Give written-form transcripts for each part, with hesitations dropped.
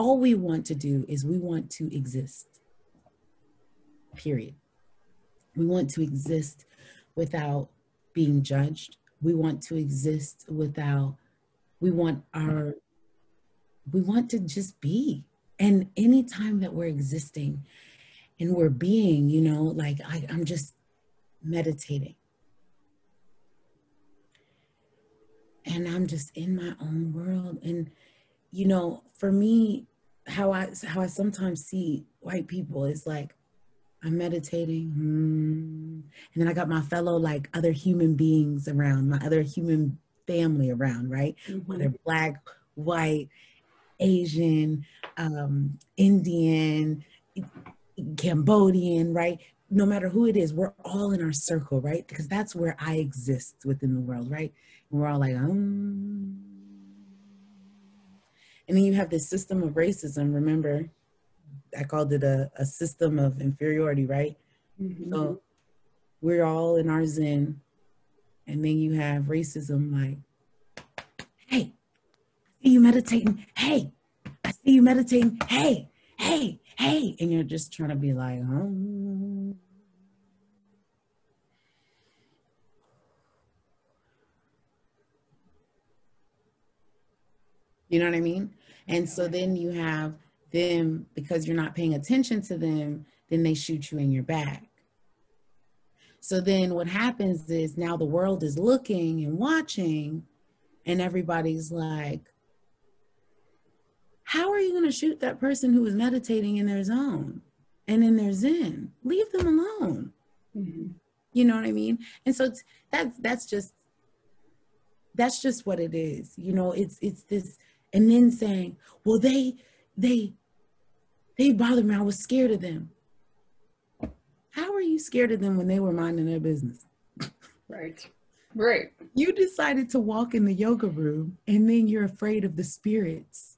all we want to do is we want to exist, period. We want to exist without being judged. We want to exist without, we want to just be. And any time that we're existing and we're being, you know, like I'm just meditating. And I'm just in my own world. And, you know, for me, how I sometimes see white people is like, I'm meditating, and then I got my fellow, like, other human beings around, my other human family around, right? Mm-hmm. Whether Black, white, Asian, Indian, Cambodian, right? No matter who it is, we're all in our circle, right? Because that's where I exist within the world, right? And we're all like, And then you have this system of racism, remember? I called it a system of inferiority, right? Mm-hmm. So we're all in our zen. And then you have racism like, hey, I see you meditating. Hey, I see you meditating. Hey, hey, hey. And you're just trying to be like, oh. You know what I mean? And so then you have them, because you're not paying attention to them, then they shoot you in your back. So then what happens is now the world is looking and watching, and everybody's like, how are you going to shoot that person who is meditating in their zone and in their zen? Leave them alone. Mm-hmm. You know what I mean? And so that's just what it is. You know, it's this, and then saying, well, they bothered me. I was scared of them. How are you scared of them when they were minding their business? Right. Right. You decided to walk in the yoga room and then you're afraid of the spirits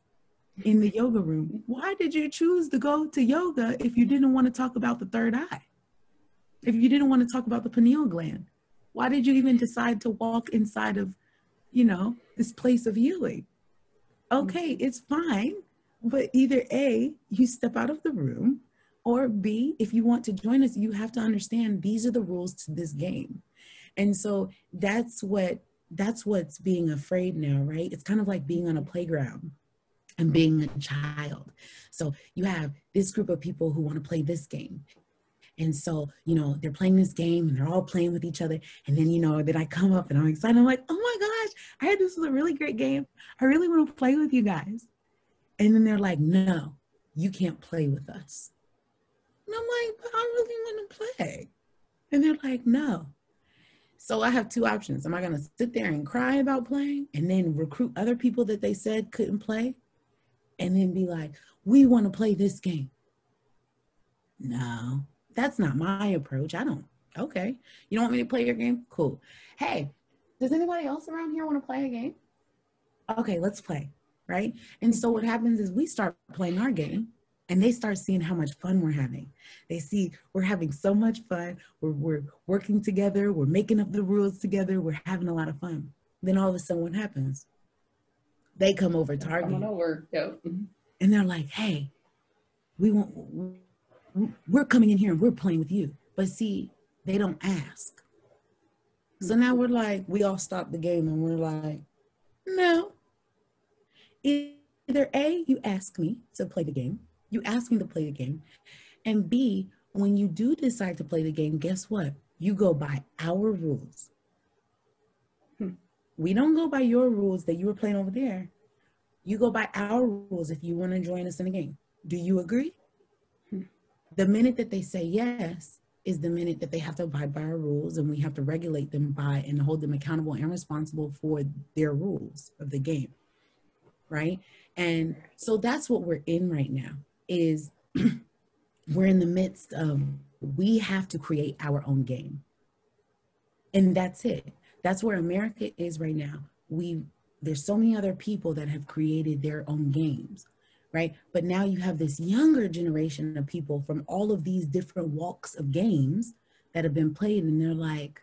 in the yoga room. Why did you choose to go to yoga if you didn't want to talk about the third eye? If you didn't want to talk about the pineal gland? Why did you even decide to walk inside of, you know, this place of healing? Okay, it's fine. But either A, you step out of the room, or B, if you want to join us, you have to understand these are the rules to this game. And so that's what's being afraid now, right? It's kind of like being on a playground and being a child. So you have this group of people who want to play this game. And so, you know, they're playing this game and they're all playing with each other. And then, you know, then I come up and I'm excited. I'm like, oh my gosh, I heard this is a really great game. I really want to play with you guys. And then they're like, no, you can't play with us. And I'm like, but I really want to play. And they're like, no. So I have two options. Am I going to sit there and cry about playing and then recruit other people that they said couldn't play and then be like, we want to play this game? No, that's not my approach. Okay. You don't want me to play your game? Cool. Hey, does anybody else around here want to play a game? Okay, let's play. Right? And so what happens is we start playing our game and they start seeing how much fun we're having. They see we're having so much fun. We're working together. We're making up the rules together. We're having a lot of fun. Then all of a sudden what happens? They come over to our game. And they're like, hey, we're coming in here and we're playing with you. But see, they don't ask. So now we're like, we all stop the game and we're like, no. Either A, you ask me to play the game. You ask me to play the game. And B, when you do decide to play the game, guess what? You go by our rules. We don't go by your rules that you were playing over there. You go by our rules if you want to join us in the game. Do you agree? The minute that they say yes is the minute that they have to abide by our rules, and we have to regulate them by and hold them accountable and responsible for their rules of the game. Right? And so that's what we're in right now is we're in the midst of, we have to create our own game. And that's it. That's where America is right now. There's so many other people that have created their own games, right? But now you have this younger generation of people from all of these different walks of games that have been played, and they're like,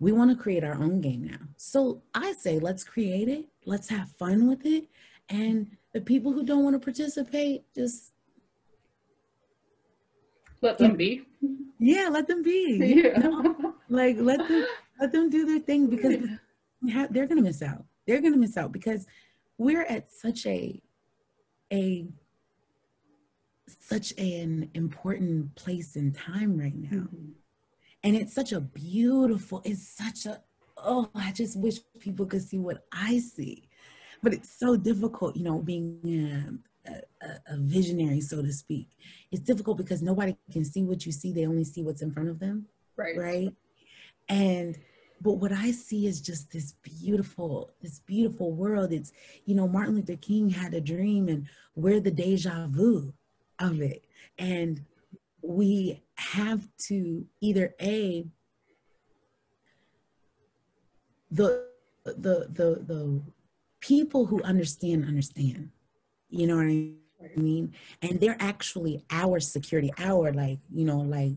We want to create our own game now. So I say, let's create it. Let's have fun with it. And the people who don't want to participate, just let them be. Yeah, let them be. Yeah. No, like let them do their thing, because they're going to miss out. They're going to miss out because we're at such an important place in time right now. Mm-hmm. And it's such a beautiful, oh, I just wish people could see what I see. But it's so difficult, you know, being a visionary, so to speak. It's difficult because nobody can see what you see. They only see what's in front of them. Right. Right. But what I see is just this beautiful world. It's, you know, Martin Luther King had a dream, and we're the deja vu of it. And we have to either the people who understand, you know what I mean? And they're actually our security, our, like, you know, like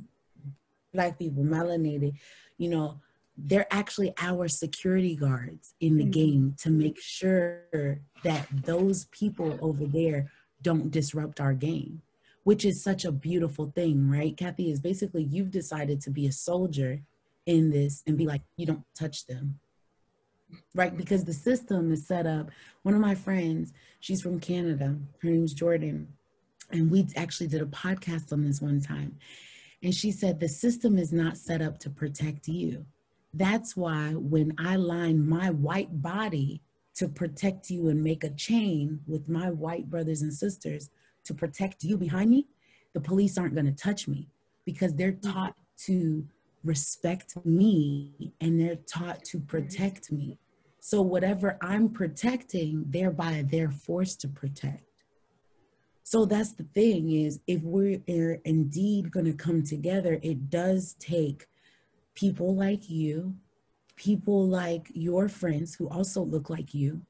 Black people, melanated, you know, they're actually our security guards in the game to make sure that those people over there don't disrupt our game, which is such a beautiful thing, right? Kathy, is basically you've decided to be a soldier in this and be like, you don't touch them, right? Because the system is set up. One of my friends, she's from Canada, her name's Jordan, and we actually did a podcast on this one time. And she said, the system is not set up to protect you. That's why when I line my white body to protect you and make a chain with my white brothers and sisters, to protect you behind me, the police aren't going to touch me, because they're taught to respect me and they're taught to protect me. So whatever I'm protecting, thereby they're forced to protect. So that's the thing, is if we're indeed going to come together, it does take people like you, people like your friends who also look like you,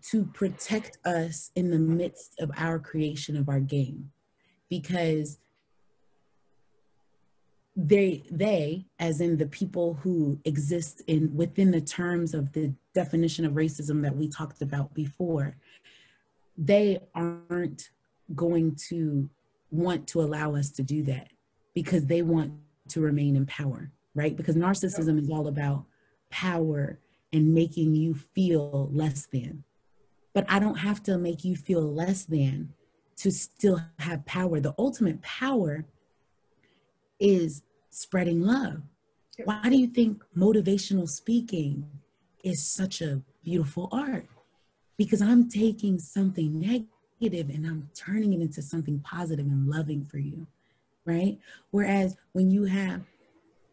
to protect us in the midst of our creation of our game, because they, as in the people who exist within the terms of the definition of racism that we talked about before, they aren't going to want to allow us to do that, because they want to remain in power, right? Because narcissism is all about power and making you feel less than. But I don't have to make you feel less than to still have power. The ultimate power is spreading love. Why do you think motivational speaking is such a beautiful art? Because I'm taking something negative and I'm turning it into something positive and loving for you, right? Whereas when you have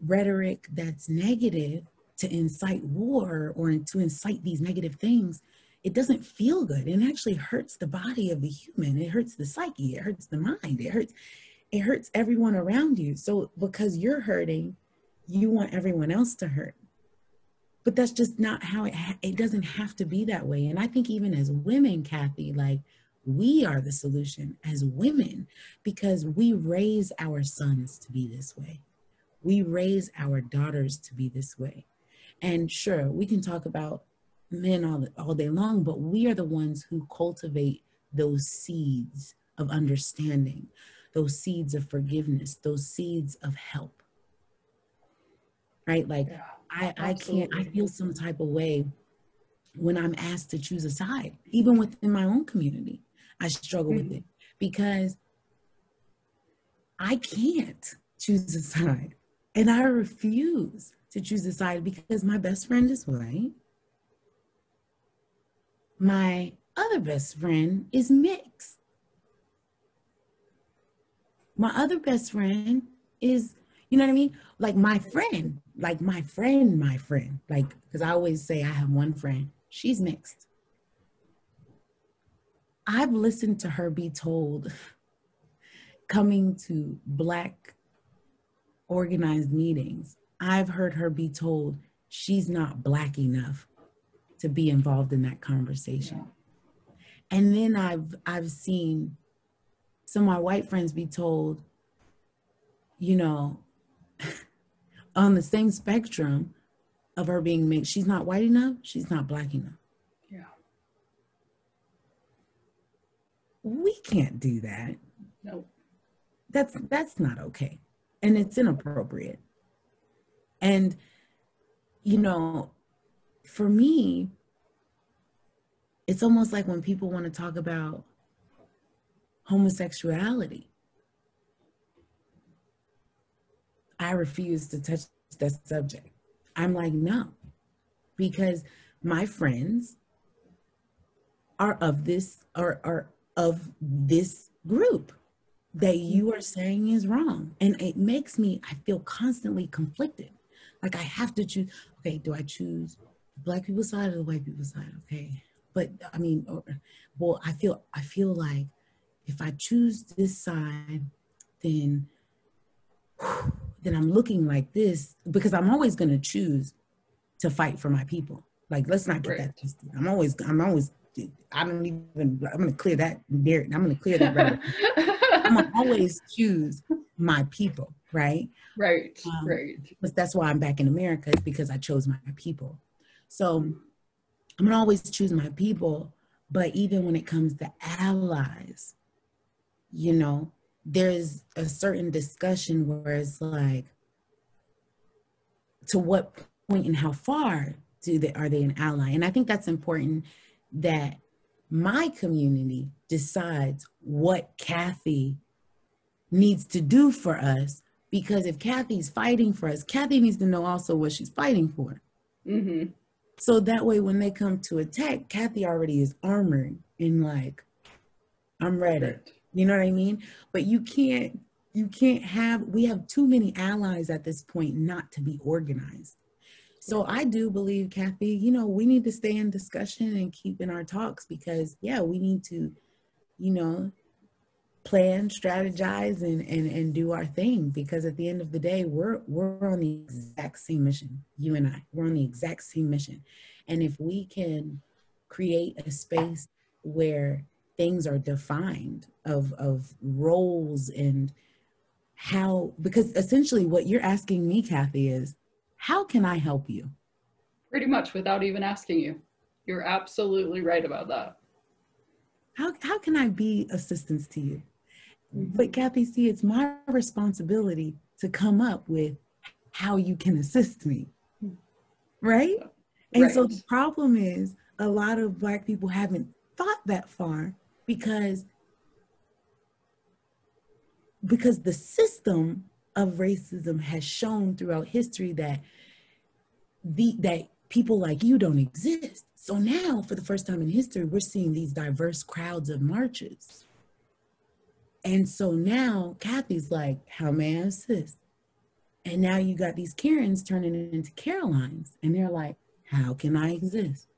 rhetoric that's negative to incite war or to incite these negative things, it doesn't feel good. It actually hurts the body of the human. It hurts the psyche. It hurts the mind. It hurts everyone around you. So because you're hurting, you want everyone else to hurt. But that's just not how it doesn't have to be that way. And I think even as women, Kathy, like, we are the solution as women, because we raise our sons to be this way. We raise our daughters to be this way. And sure, we can talk about men all day long, but we are the ones who cultivate those seeds of understanding, those seeds of forgiveness, those seeds of help, right? Like, yeah, I feel some type of way when I'm asked to choose a side, even within my own community. I struggle with it because I can't choose a side, and I refuse to choose a side because my best friend is white. My other best friend is mixed. My other best friend is, you know what I mean? Like my friend, like, because I always say I have one friend, she's mixed. I've listened to her be told, coming to Black organized meetings, I've heard her be told she's not Black enough to be involved in that conversation. Yeah. And then I've seen some of my white friends be told, you know, on the same spectrum, of her being mixed. She's not white enough. She's not black enough. Yeah. We can't do that. No. That's not okay. And it's inappropriate. And, you know, for me, it's almost like when people want to talk about homosexuality, I refuse to touch that subject. I'm like, no, because my friends are of this group that you are saying is wrong. And it makes me, I feel constantly conflicted. Like I have to choose, okay, do I choose the black people's side or the white people's side? Okay. But I mean, well, I feel like if I choose this side, then I'm looking like this, because I'm always going to choose to fight for my people. Like, let's not get that twisted. I'm going to clear that. I'm going to clear that. Right. I'm going to always choose my people. Right. Right. Right. But that's why I'm back in America, is because I chose my people. So I'm going to always choose my people. But even when it comes to allies, you know, there's a certain discussion where it's like, to what point and how far are they an ally? And I think that's important, that my community decides what Kathy needs to do for us, because if Kathy's fighting for us, Kathy needs to know also what she's fighting for. Mm-hmm. So that way, when they come to attack, Kathy already is armored and like, I'm ready. You know what I mean? But we have too many allies at this point not to be organized. So I do believe, Kathy, you know, we need to stay in discussion and keep in our talks, because yeah, we need to, you know, plan, strategize, and do our thing, because at the end of the day, we're on the exact same mission. You and I, we're on the exact same mission. And if we can create a space where things are defined of roles and how, because essentially what you're asking me, Kathy, is how can I help you? Pretty much without even asking you. You're absolutely right about that. How can I be assistance to you? Mm-hmm. But Kathy, see, it's my responsibility to come up with how you can assist me, right? And so the problem is a lot of Black people haven't thought that far, because the system of racism has shown throughout history that people like you don't exist. So now, for the first time in history, we're seeing these diverse crowds of marches. And so now Kathy's like, how may I assist? And now you got these Karens turning into Carolines, and they're like, how can I exist?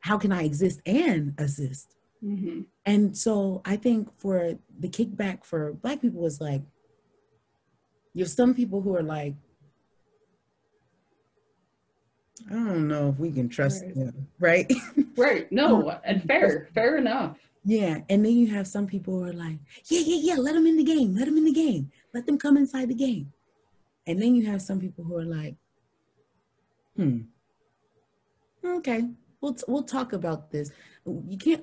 How can I exist and assist? Mm-hmm. And so I think for the kickback for Black people was like, you have some people who are like, I don't know if we can trust them, right? Right, no, and fair enough. Yeah, and then you have some people who are like, yeah, let them in the game, let them come inside the game. And then you have some people who are like, okay. We'll talk about this. I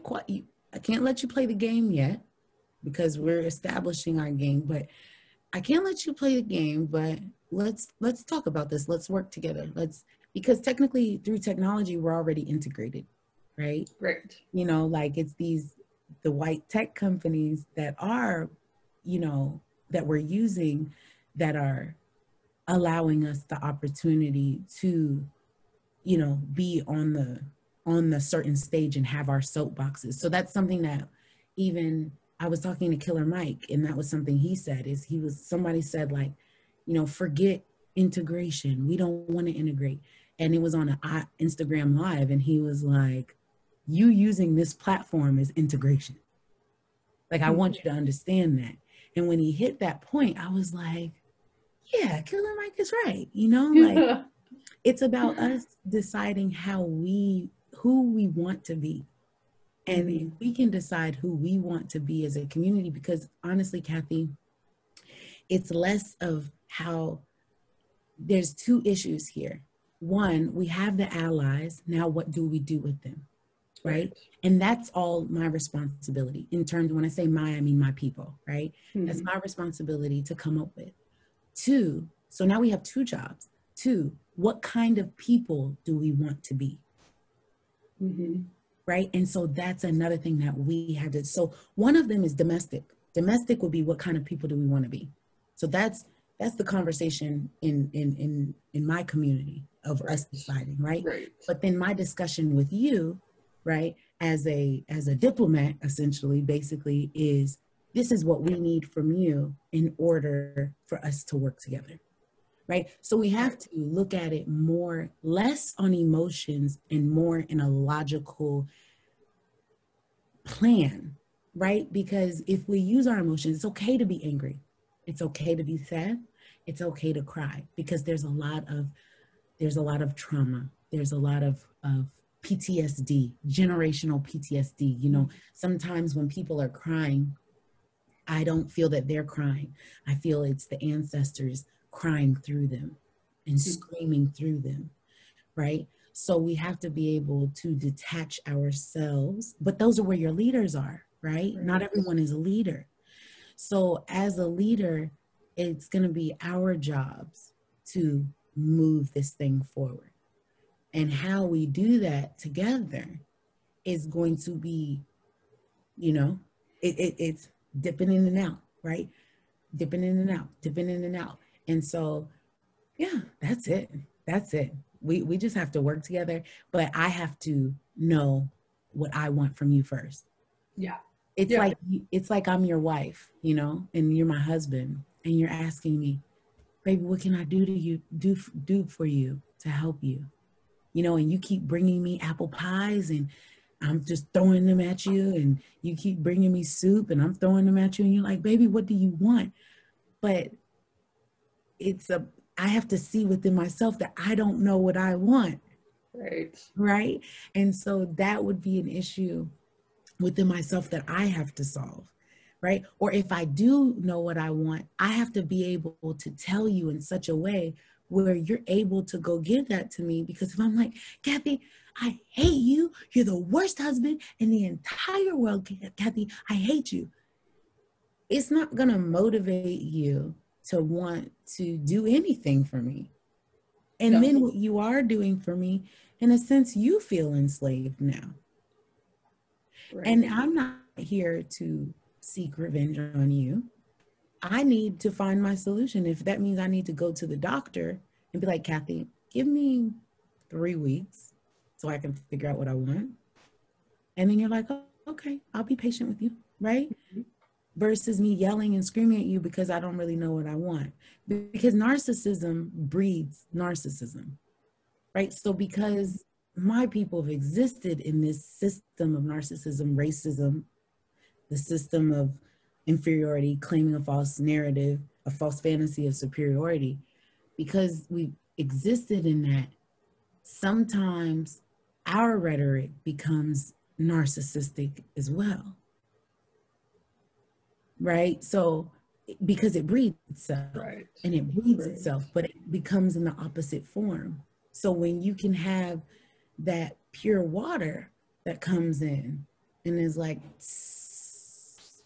can't let you play the game yet, because we're establishing our game, but I can't let you play the game, but let's talk about this. Let's work together. Because technically through technology, we're already integrated, right? Right. You know, like it's the white tech companies that are, you know, that we're using, that are allowing us the opportunity to, you know, be on the certain stage and have our soapboxes. So that's something that even I was talking to Killer Mike, and that was something he said, is somebody said like, you know, forget integration. We don't want to integrate. And it was on an Instagram Live, and he was like, you using this platform is integration. Like, I want you to understand that. And when he hit that point, I was like, yeah, Killer Mike is right. You know, like it's about us deciding who we want to be. And if we can decide who we want to be as a community, because honestly, Kathy, it's less of how there's two issues here. one, we have the allies. Now, what do we do with them? Right. And that's all my responsibility in terms of when I say my, I mean my people, right? Mm-hmm. That's my responsibility to come up with. Two, so now we have two jobs. Two, what kind of people do we want to be? Mm-hmm. Right. And so that's another thing that we have to, so one of them is domestic. Domestic would be what kind of people do we want to be? So that's the conversation in my community of us deciding, right? Right. But then my discussion with you, right, as a diplomat, essentially, basically, is this is what we need from you in order for us to work together, right? So we have to look at it more, less on emotions and more in a logical plan, right? Because if we use our emotions, it's okay to be angry. It's okay to be sad. It's okay to cry, because there's a lot of trauma. There's a lot of PTSD, generational PTSD. You know, sometimes when people are crying, I don't feel that they're crying. I feel it's the ancestors crying through them and screaming through them, right? So we have to be able to detach ourselves, but those are where your leaders are, right? Not everyone is a leader. So as a leader, it's going to be our jobs to move this thing forward. And how we do that together is going to be, you know, it's dipping in and out, right? Dipping in and out, dipping in and out. And so, yeah, that's it. That's it. We just have to work together, but I have to know what I want from you first. Yeah. It's like I'm your wife, you know, and you're my husband, and you're asking me, baby, what can I do to you, do for you to help you? You know, and you keep bringing me apple pies and I'm just throwing them at you, and you keep bringing me soup and I'm throwing them at you, and you're like, baby, what do you want? But I have to see within myself that I don't know what I want. Right. Right. And so that would be an issue within myself that I have to solve. Right. Or if I do know what I want, I have to be able to tell you in such a way where you're able to go give that to me. Because if I'm like, Kathy, I hate you. You're the worst husband in the entire world, Kathy. I hate you. It's not going to motivate you to want to do anything for me. And no. Then what you are doing for me, in a sense, you feel enslaved now. Right. And I'm not here to seek revenge on you. I need to find my solution. If that means I need to go to the doctor and be like, Kathy, give me 3 weeks so I can figure out what I want. And then you're like, oh, okay, I'll be patient with you, right? Mm-hmm. Versus me yelling and screaming at you because I don't really know what I want. Because narcissism breeds narcissism, right? So because my people have existed in this system of narcissism, racism, the system of inferiority, claiming a false narrative, a false fantasy of superiority, because we existed in that, sometimes our rhetoric becomes narcissistic as well, right? So, because it breeds itself, right. And it breeds itself, but it becomes in the opposite form. So when you can have that pure water that comes in and is like,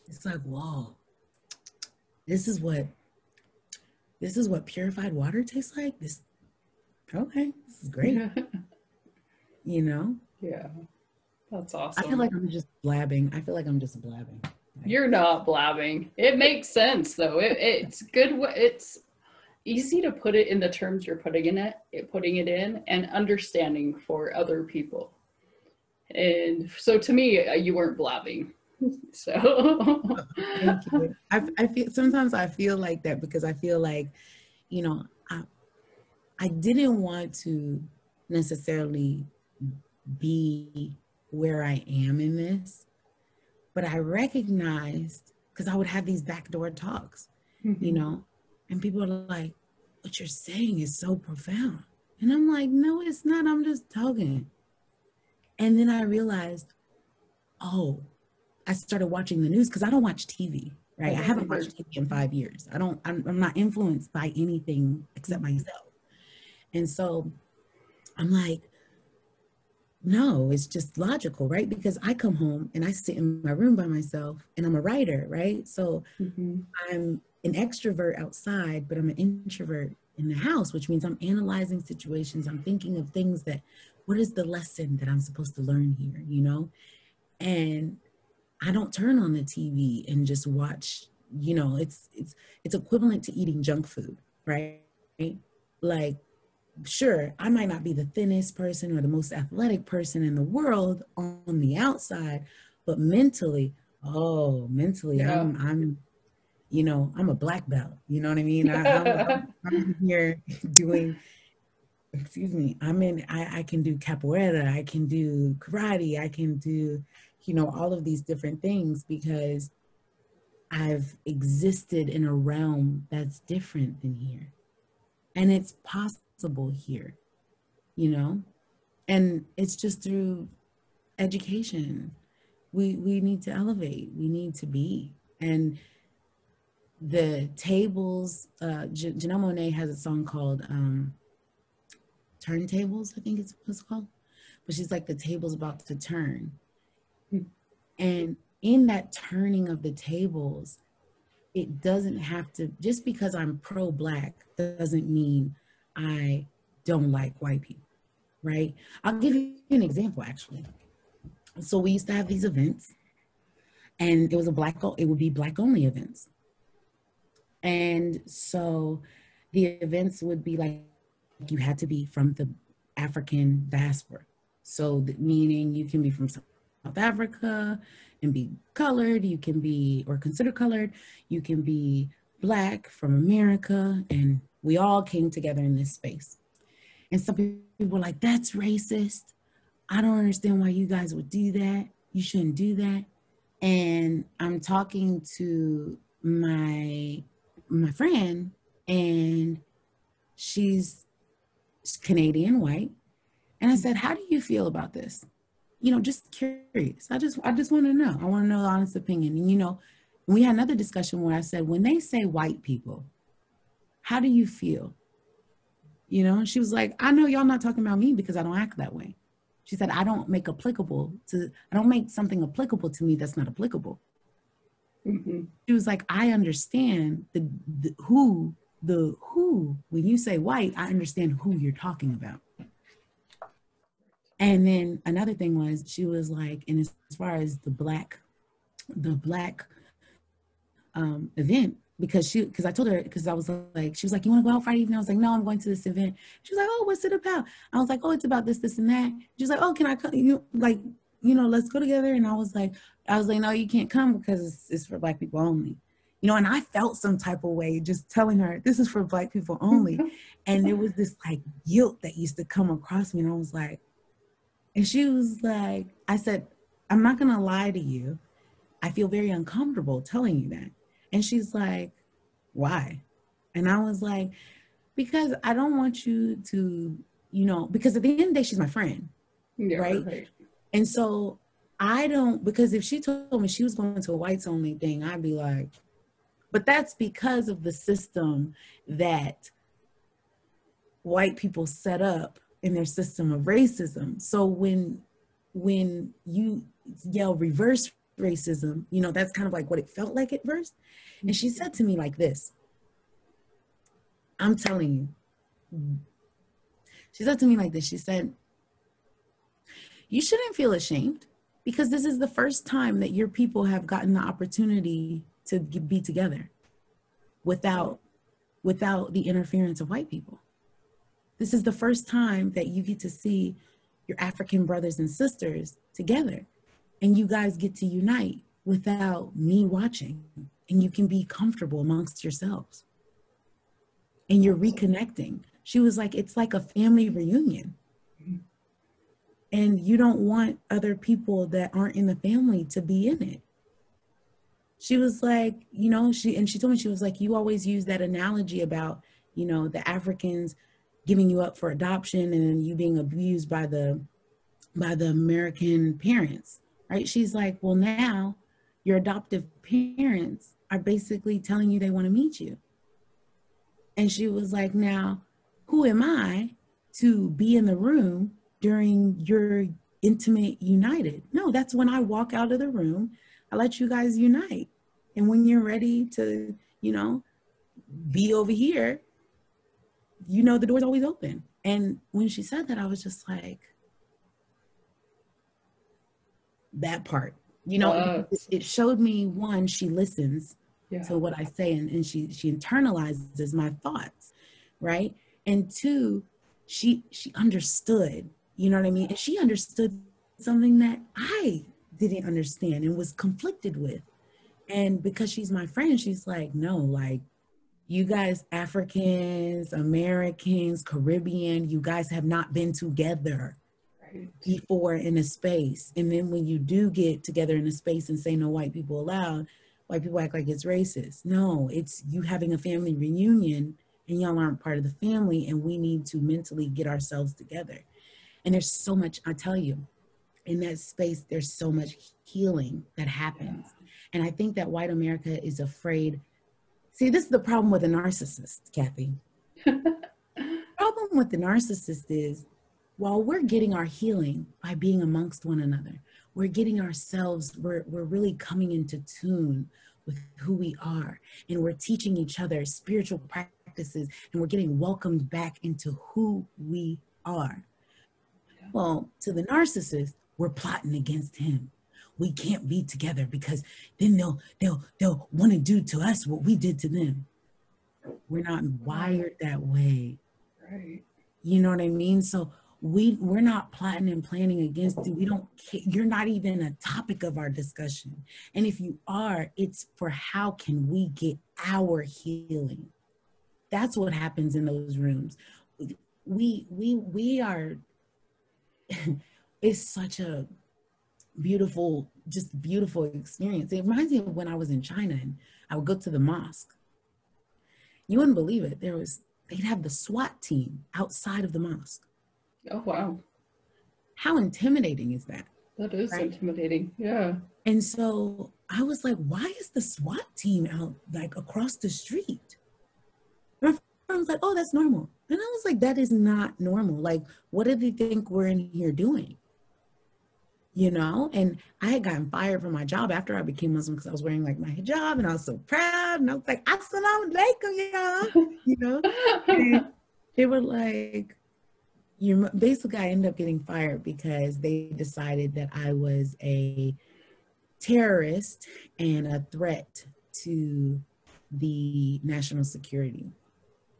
it's like, whoa, this is what purified water tastes like. This, okay, this is great. You know? Yeah, that's awesome. I feel like I'm just blabbing. You're not blabbing. It makes sense though. It's good. It's easy to put it in the terms you're putting it in and understanding for other people. And so to me, you weren't blabbing. So thank you. I feel sometimes I feel like that because I feel like, you know, I didn't want to necessarily be where I am in this, but I recognized, because I would have these backdoor talks, mm-hmm. You know, and people are like, what you're saying is so profound. And I'm like, no, it's not. I'm just talking. And then I realized, oh, I started watching the news because I don't watch TV, right? I haven't watched TV in 5 years. I'm not influenced by anything except myself. And so I'm like, no, it's just logical, right? Because I come home and I sit in my room by myself and I'm a writer, right? So I'm an extrovert outside, but I'm an introvert in the house, which means I'm analyzing situations. I'm thinking of things that, what is the lesson that I'm supposed to learn here, you know? And I don't turn on the TV and just watch, you know, it's equivalent to eating junk food, right? Like, sure, I might not be the thinnest person or the most athletic person in the world on the outside, but mentally, oh, mentally, yeah. I'm, you know, I'm a black belt. You know what I mean? I'm here doing, excuse me, I can do capoeira, I can do karate, I can do, you know, all of these different things because I've existed in a realm that's different than here. And it's possible here, you know? And it's just through education. We need to elevate, we need to be. And the tables, Janelle Monáe has a song called Turntables, I think it's what it's called. But she's like, the table's about to turn. And in that turning of the tables, it doesn't have to, just because I'm pro-Black doesn't mean I don't like white people, right? I'll give you an example, actually. So we used to have these events, and it would be Black-only events. And so the events would be like, you had to be from the African diaspora. So meaning you can be from South Africa and be colored, you can be, or considered colored, you can be Black from America, and we all came together in this space. And some people were like, that's racist. I don't understand why you guys would do that. You shouldn't do that. And I'm talking to my friend, and she's Canadian, white. And I said, how do you feel about this? You know, just curious. I just want to know. I want to know the honest opinion. And, you know, we had another discussion where I said, when they say white people, how do you feel? You know, she was like, I know y'all not talking about me because I don't act that way. She said, I don't make something applicable to me that's not applicable. She was like, I understand the who, when you say white, I understand who you're talking about. And then another thing was, she was like, and as far as the black event, because I told her, because I was like, she was like, you want to go out Friday evening? I was like, no, I'm going to this event. She was like, oh, what's it about? I was like, oh, it's about this, this, and that. She was like, oh, can I come? You like, you know, let's go together. And I was like, no, you can't come because it's for Black people only. You know, and I felt some type of way just telling her, this is for Black people only. And there was this like guilt that used to come across me. And I was like, and she was like, I said, I'm not going to lie to you. I feel very uncomfortable telling you that. And she's like, why? And I was like, because I don't want you to, you know, because at the end of the day, she's my friend, yeah, right? And so because if she told me she was going to a whites only thing, I'd be like, but that's because of the system that white people set up in their system of racism. So when you yell reverse racism, you know, that's kind of like what it felt like at first. And she said to me like this, I'm telling you, she said to me like this, she said, you shouldn't feel ashamed because this is the first time that your people have gotten the opportunity to be together without the interference of white people. This is the first time that you get to see your African brothers and sisters together. And you guys get to unite without me watching. And you can be comfortable amongst yourselves. And you're reconnecting. She was like, it's like a family reunion. And you don't want other people that aren't in the family to be in it. She was like, you know, she told me, she was like, you always use that analogy about, you know, the Africans giving you up for adoption and you being abused by the American parents. Right? She's like, well, now your adoptive parents are basically telling you they want to meet you. And she was like, now, who am I to be in the room during your intimate united. No, that's when I walk out of the room, I let you guys unite. And when you're ready to, you know, be over here, you know, the door's always open. And when she said that, I was just like, that part, you know, it showed me, one, she listens to what I say, and she internalizes my thoughts, right? And two, she understood, you know what I mean? And she understood something that I didn't understand and was conflicted with. And because she's my friend, she's like, no, like, you guys, Africans, Americans, Caribbean, you guys have not been together before in a space. And then when you do get together in a space and say no white people allowed, white people act like it's racist. No, it's you having a family reunion and y'all aren't part of the family, and we need to mentally get ourselves together. And there's so much, I tell you, in that space, there's so much healing that happens. And I think that white America is afraid. See, this is the problem with a narcissist, Kathy. Problem with the narcissist is, while we're getting our healing by being amongst one another, we're getting ourselves, we're really coming into tune with who we are, and we're teaching each other spiritual practices, and we're getting welcomed back into who we are. Well, to the narcissist, we're plotting against him. We can't be together because then they'll want to do to us what we did to them. We're not wired that way. Right. You know what I mean? So we're not plotting and planning against you. We don't care. You're not even a topic of our discussion. And if you are, it's for how can we get our healing? That's what happens in those rooms. We are, it's such a beautiful, just beautiful experience. It reminds me of when I was in China and I would go to the mosque. You wouldn't believe it. They'd have the SWAT team outside of the mosque. Oh, wow. How intimidating is that? That is intimidating. Yeah. And so I was like, why is the SWAT team out like across the street? My friend was like, oh, that's normal. And I was like, that is not normal. Like, what do they think we're in here doing? You know, and I had gotten fired from my job after I became Muslim because I was wearing like my hijab and I was so proud. And I was like, Assalamu alaikum, y'all. You know, and they were like, you're basically, I ended up getting fired because they decided that I was a terrorist and a threat to the national security.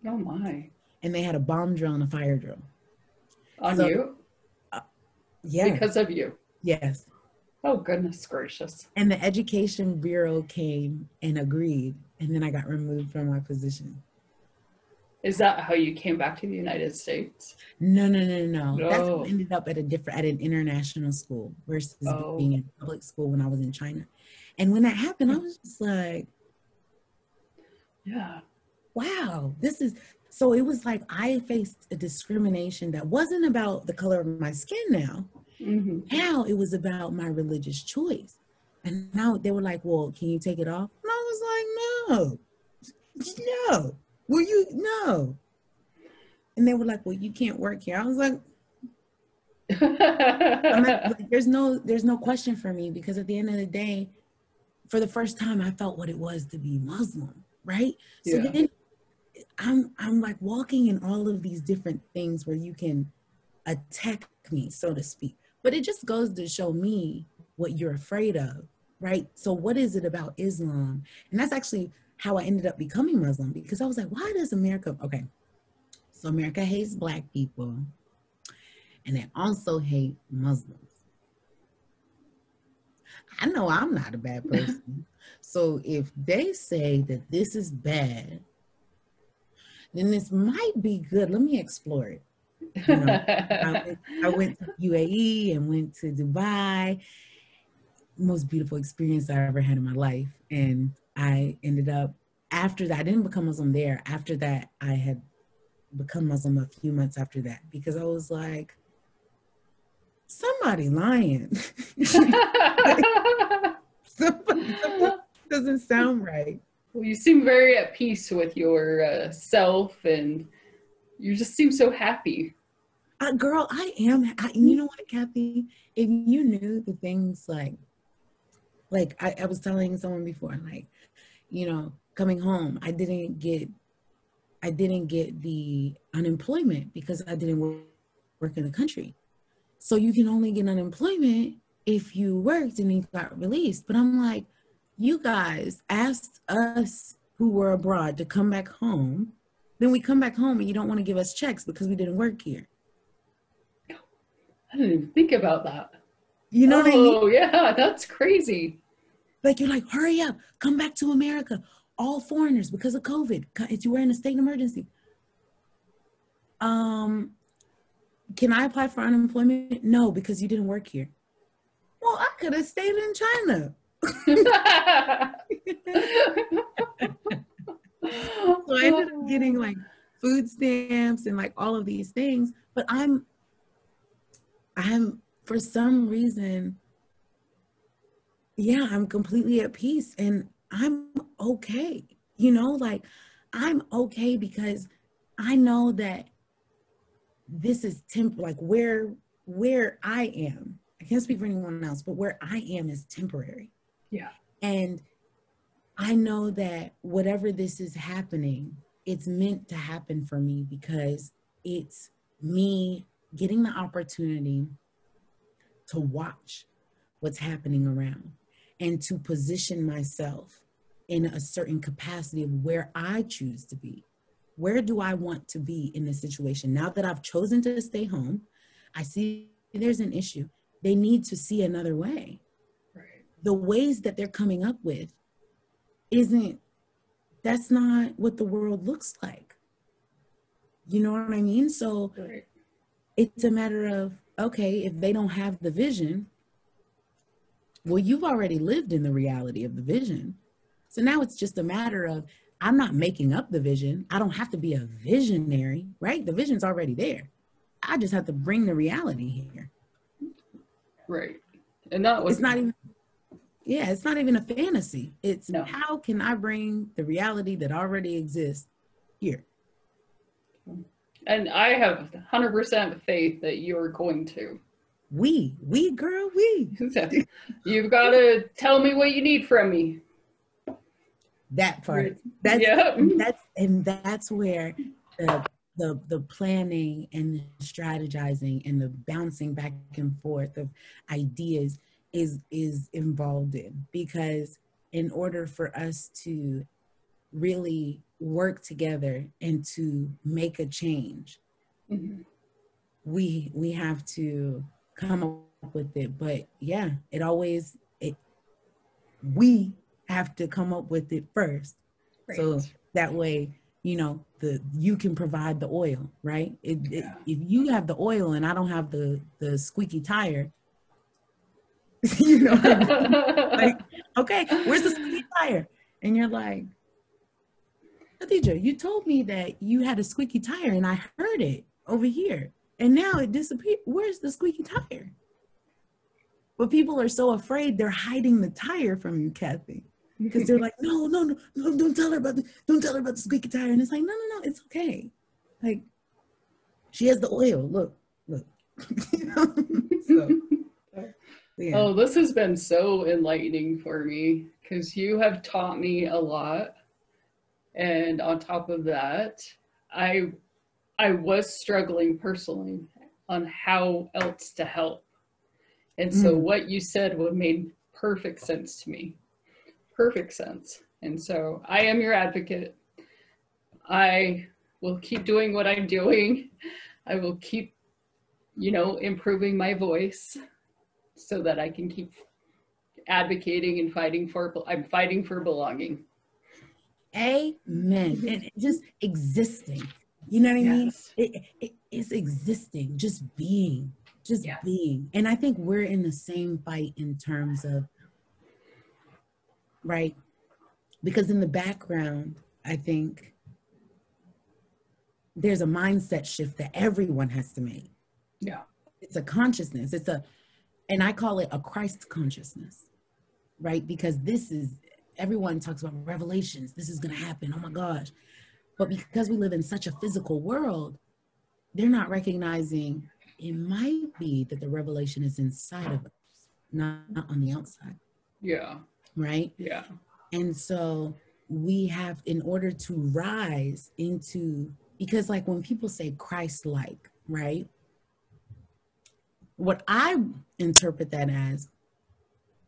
Oh my. And they had a bomb drill and a fire drill. On you? Yeah. Because of you. Yes. Oh, goodness gracious. And the Education Bureau came and agreed, and then I got removed from my position. Is that how you came back to the United States? No. That's what ended up at an international school versus being in public school when I was in China. And when that happened, I was just like, yeah, wow, this is, so it was like I faced a discrimination that wasn't about the color of my skin now. Mm-hmm. Now it was about my religious choice. And now they were like, well, can you take it off? And I was like, no. Were you? No. And they were like, well, you can't work here. I was like, there's no question for me, because at the end of the day, for the first time, I felt what it was to be Muslim, right? So then I'm like walking in all of these different things where you can attack me, so to speak. But it just goes to show me what you're afraid of, right? So what is it about Islam? And that's actually how I ended up becoming Muslim, because I was like, why does America, okay, so America hates Black people and they also hate Muslims. I know I'm not a bad person. So if they say that this is bad, then this might be good. Let me explore it. You know, I went to UAE and went to Dubai. Most beautiful experience I ever had in my life. And I ended up, after that, I didn't become Muslim there. After that, I had become Muslim a few months after that, because I was like, somebody lying. somebody doesn't sound right. Well, you seem very at peace with your self, and you just seem so happy. Girl, I am. You know what, Kathy? If you knew the things like I was telling someone before, like, you know, coming home, I didn't get the unemployment because I didn't work in the country. So you can only get unemployment if you worked and you got released. But I'm like, you guys asked us who were abroad to come back home. Then we come back home and you don't want to give us checks because we didn't work here. I didn't even think about that. You know what I mean? Oh, yeah, that's crazy. Like, you're like, hurry up, come back to America. All foreigners, because of COVID, you were in a state of emergency. Can I apply for unemployment? No, because you didn't work here. Well, I could have stayed in China. So I ended up getting like food stamps and like all of these things, but I'm for some reason, yeah, I'm completely at peace and I'm okay. You know, like I'm okay because I know that this is like where I am. I can't speak for anyone else, but where I am is temporary. Yeah. And I know that whatever this is happening, it's meant to happen for me because it's me getting the opportunity to watch what's happening around and to position myself in a certain capacity of where I choose to be. Where do I want to be in this situation? Now that I've chosen to stay home, I see there's an issue. They need to see another way. Right. The ways that they're coming up with that's not what the world looks like. You know what I mean? So right. It's a matter of, okay, if they don't have the vision, well, you've already lived in the reality of the vision. So now it's just a matter of, I'm not making up the vision. I don't have to be a visionary, right? The vision's already there. I just have to bring the reality here. Right. And that was it's not even a fantasy. It's how can I bring the reality that already exists here? And I have 100% faith that you're going to. We, girl. You've got to tell me what you need from me. That part. That's where the planning and the strategizing and the bouncing back and forth of ideas is involved in, because in order for us to really work together and to make a change, mm-hmm. we have to come up with it. But yeah, we have to come up with it first. Right. So that way, you know, you can provide the oil, right? If you have the oil and I don't have the squeaky tire, you know what I mean? Like, okay, where's the squeaky tire? And you're like, Khadija, you told me that you had a squeaky tire and I heard it over here and now it disappeared. Where's the squeaky tire? But people are so afraid, they're hiding the tire from you, Kathy, because they're like, no, don't tell her about the squeaky tire. And it's like, no, it's okay. Like, she has the oil. Look. You know? So, yeah. Oh, this has been so enlightening for me because you have taught me a lot. And on top of that, I was struggling personally on how else to help. And so what you said made perfect sense to me. Perfect sense. And so I am your advocate. I will keep doing what I'm doing. I will keep, you know, improving my voice so that I can keep advocating and I'm fighting for belonging. Amen. And just existing. You know what I mean? It's existing, just being. Just being. And I think we're in the same fight in terms of, right? Because in the background, I think there's a mindset shift that everyone has to make. Yeah. It's a consciousness. And I call it a Christ consciousness, right? Because everyone talks about revelations. This is going to happen. Oh my gosh. But because we live in such a physical world, they're not recognizing it might be that the revelation is inside of us, not on the outside. Yeah. Right? Yeah. And so we have, in order to rise into, because like when people say Christ-like, right? What I interpret that as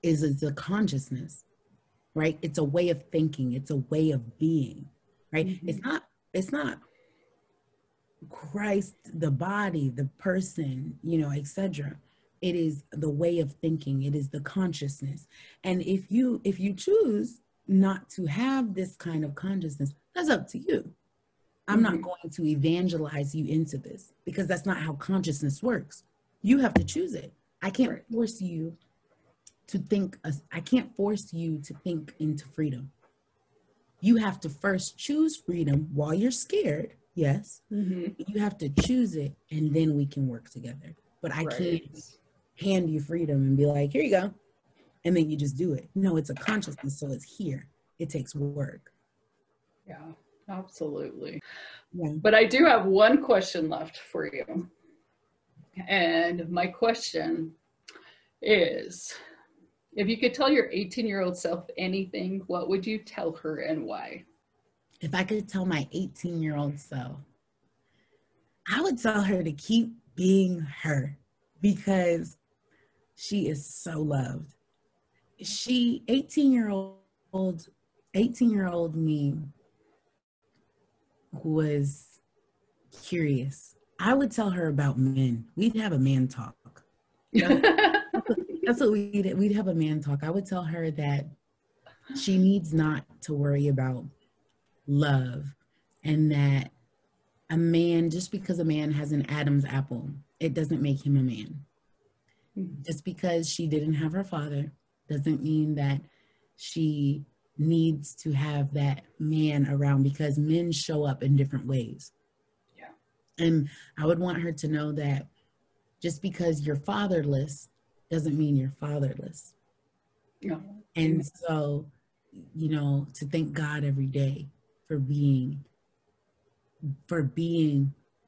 is it's a consciousness, right? It's a way of thinking. It's a way of being, right? Mm-hmm. It's not Christ, the body, the person, you know, etc. It is the way of thinking. It is the consciousness. And if you choose not to have this kind of consciousness, that's up to you. I'm not going to evangelize you into this because that's not how consciousness works. You have to choose it. I can't force you to think. I can't force you to think into freedom. You have to first choose freedom while you're scared. Yes. Mm-hmm. You have to choose it, and then we can work together. But I can't hand you freedom and be like, here you go. And then you just do it. No, it's a consciousness. So it's here. It takes work. Yeah, absolutely. Yeah. But I do have one question left for you. And my question is, if you could tell your 18-year-old self anything, what would you tell her and why? If I could tell my 18-year-old self, I would tell her to keep being her because she is so loved. 18-year-old me was curious. I would tell her about men. We'd have a man talk. That's what we did. We'd have a man talk. I would tell her that she needs not to worry about love, and that a man, just because a man has an Adam's apple, it doesn't make him a man. Mm-hmm. Just because she didn't have her father doesn't mean that she needs to have that man around, because men show up in different ways. And I would want her to know that just because you're fatherless doesn't mean you're fatherless. No. And so, you know, to thank God every day for being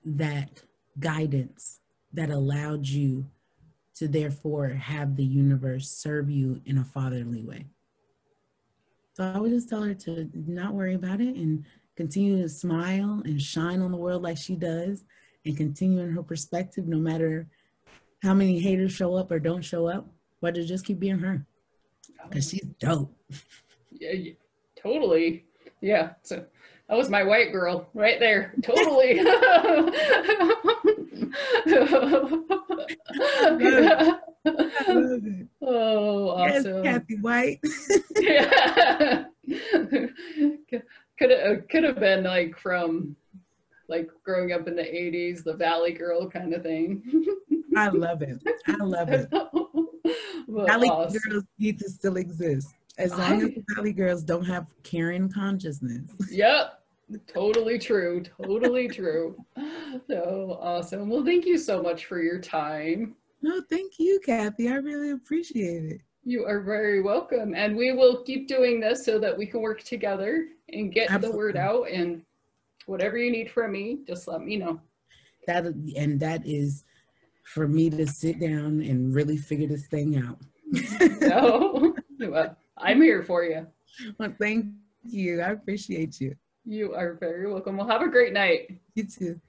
that guidance that allowed you to therefore have the universe serve you in a fatherly way. So I would just tell her to not worry about it and continue to smile and shine on the world like she does, and continue in her perspective no matter how many haters show up or don't show up, but to just keep being her because she's dope. Yeah, totally. Yeah. So that was my white girl right there. Totally. Oh, awesome. Yes, Kathy White. Yeah. Could have been like from like growing up in the 80s, the Valley Girl kind of thing. I love it. I love it. Valley Girls need to still exist. As long as the Valley Girls don't have Karen consciousness. Yep. Totally true. Totally true. So awesome. Well, thank you so much for your time. No, thank you, Kathy. I really appreciate it. You are very welcome. And we will keep doing this so that we can work together and get the word out, and whatever you need from me, just let me know. That is for me to sit down and really figure this thing out. No, well, I'm here for you. Well, thank you. I appreciate you. You are very welcome. Well, have a great night. You too.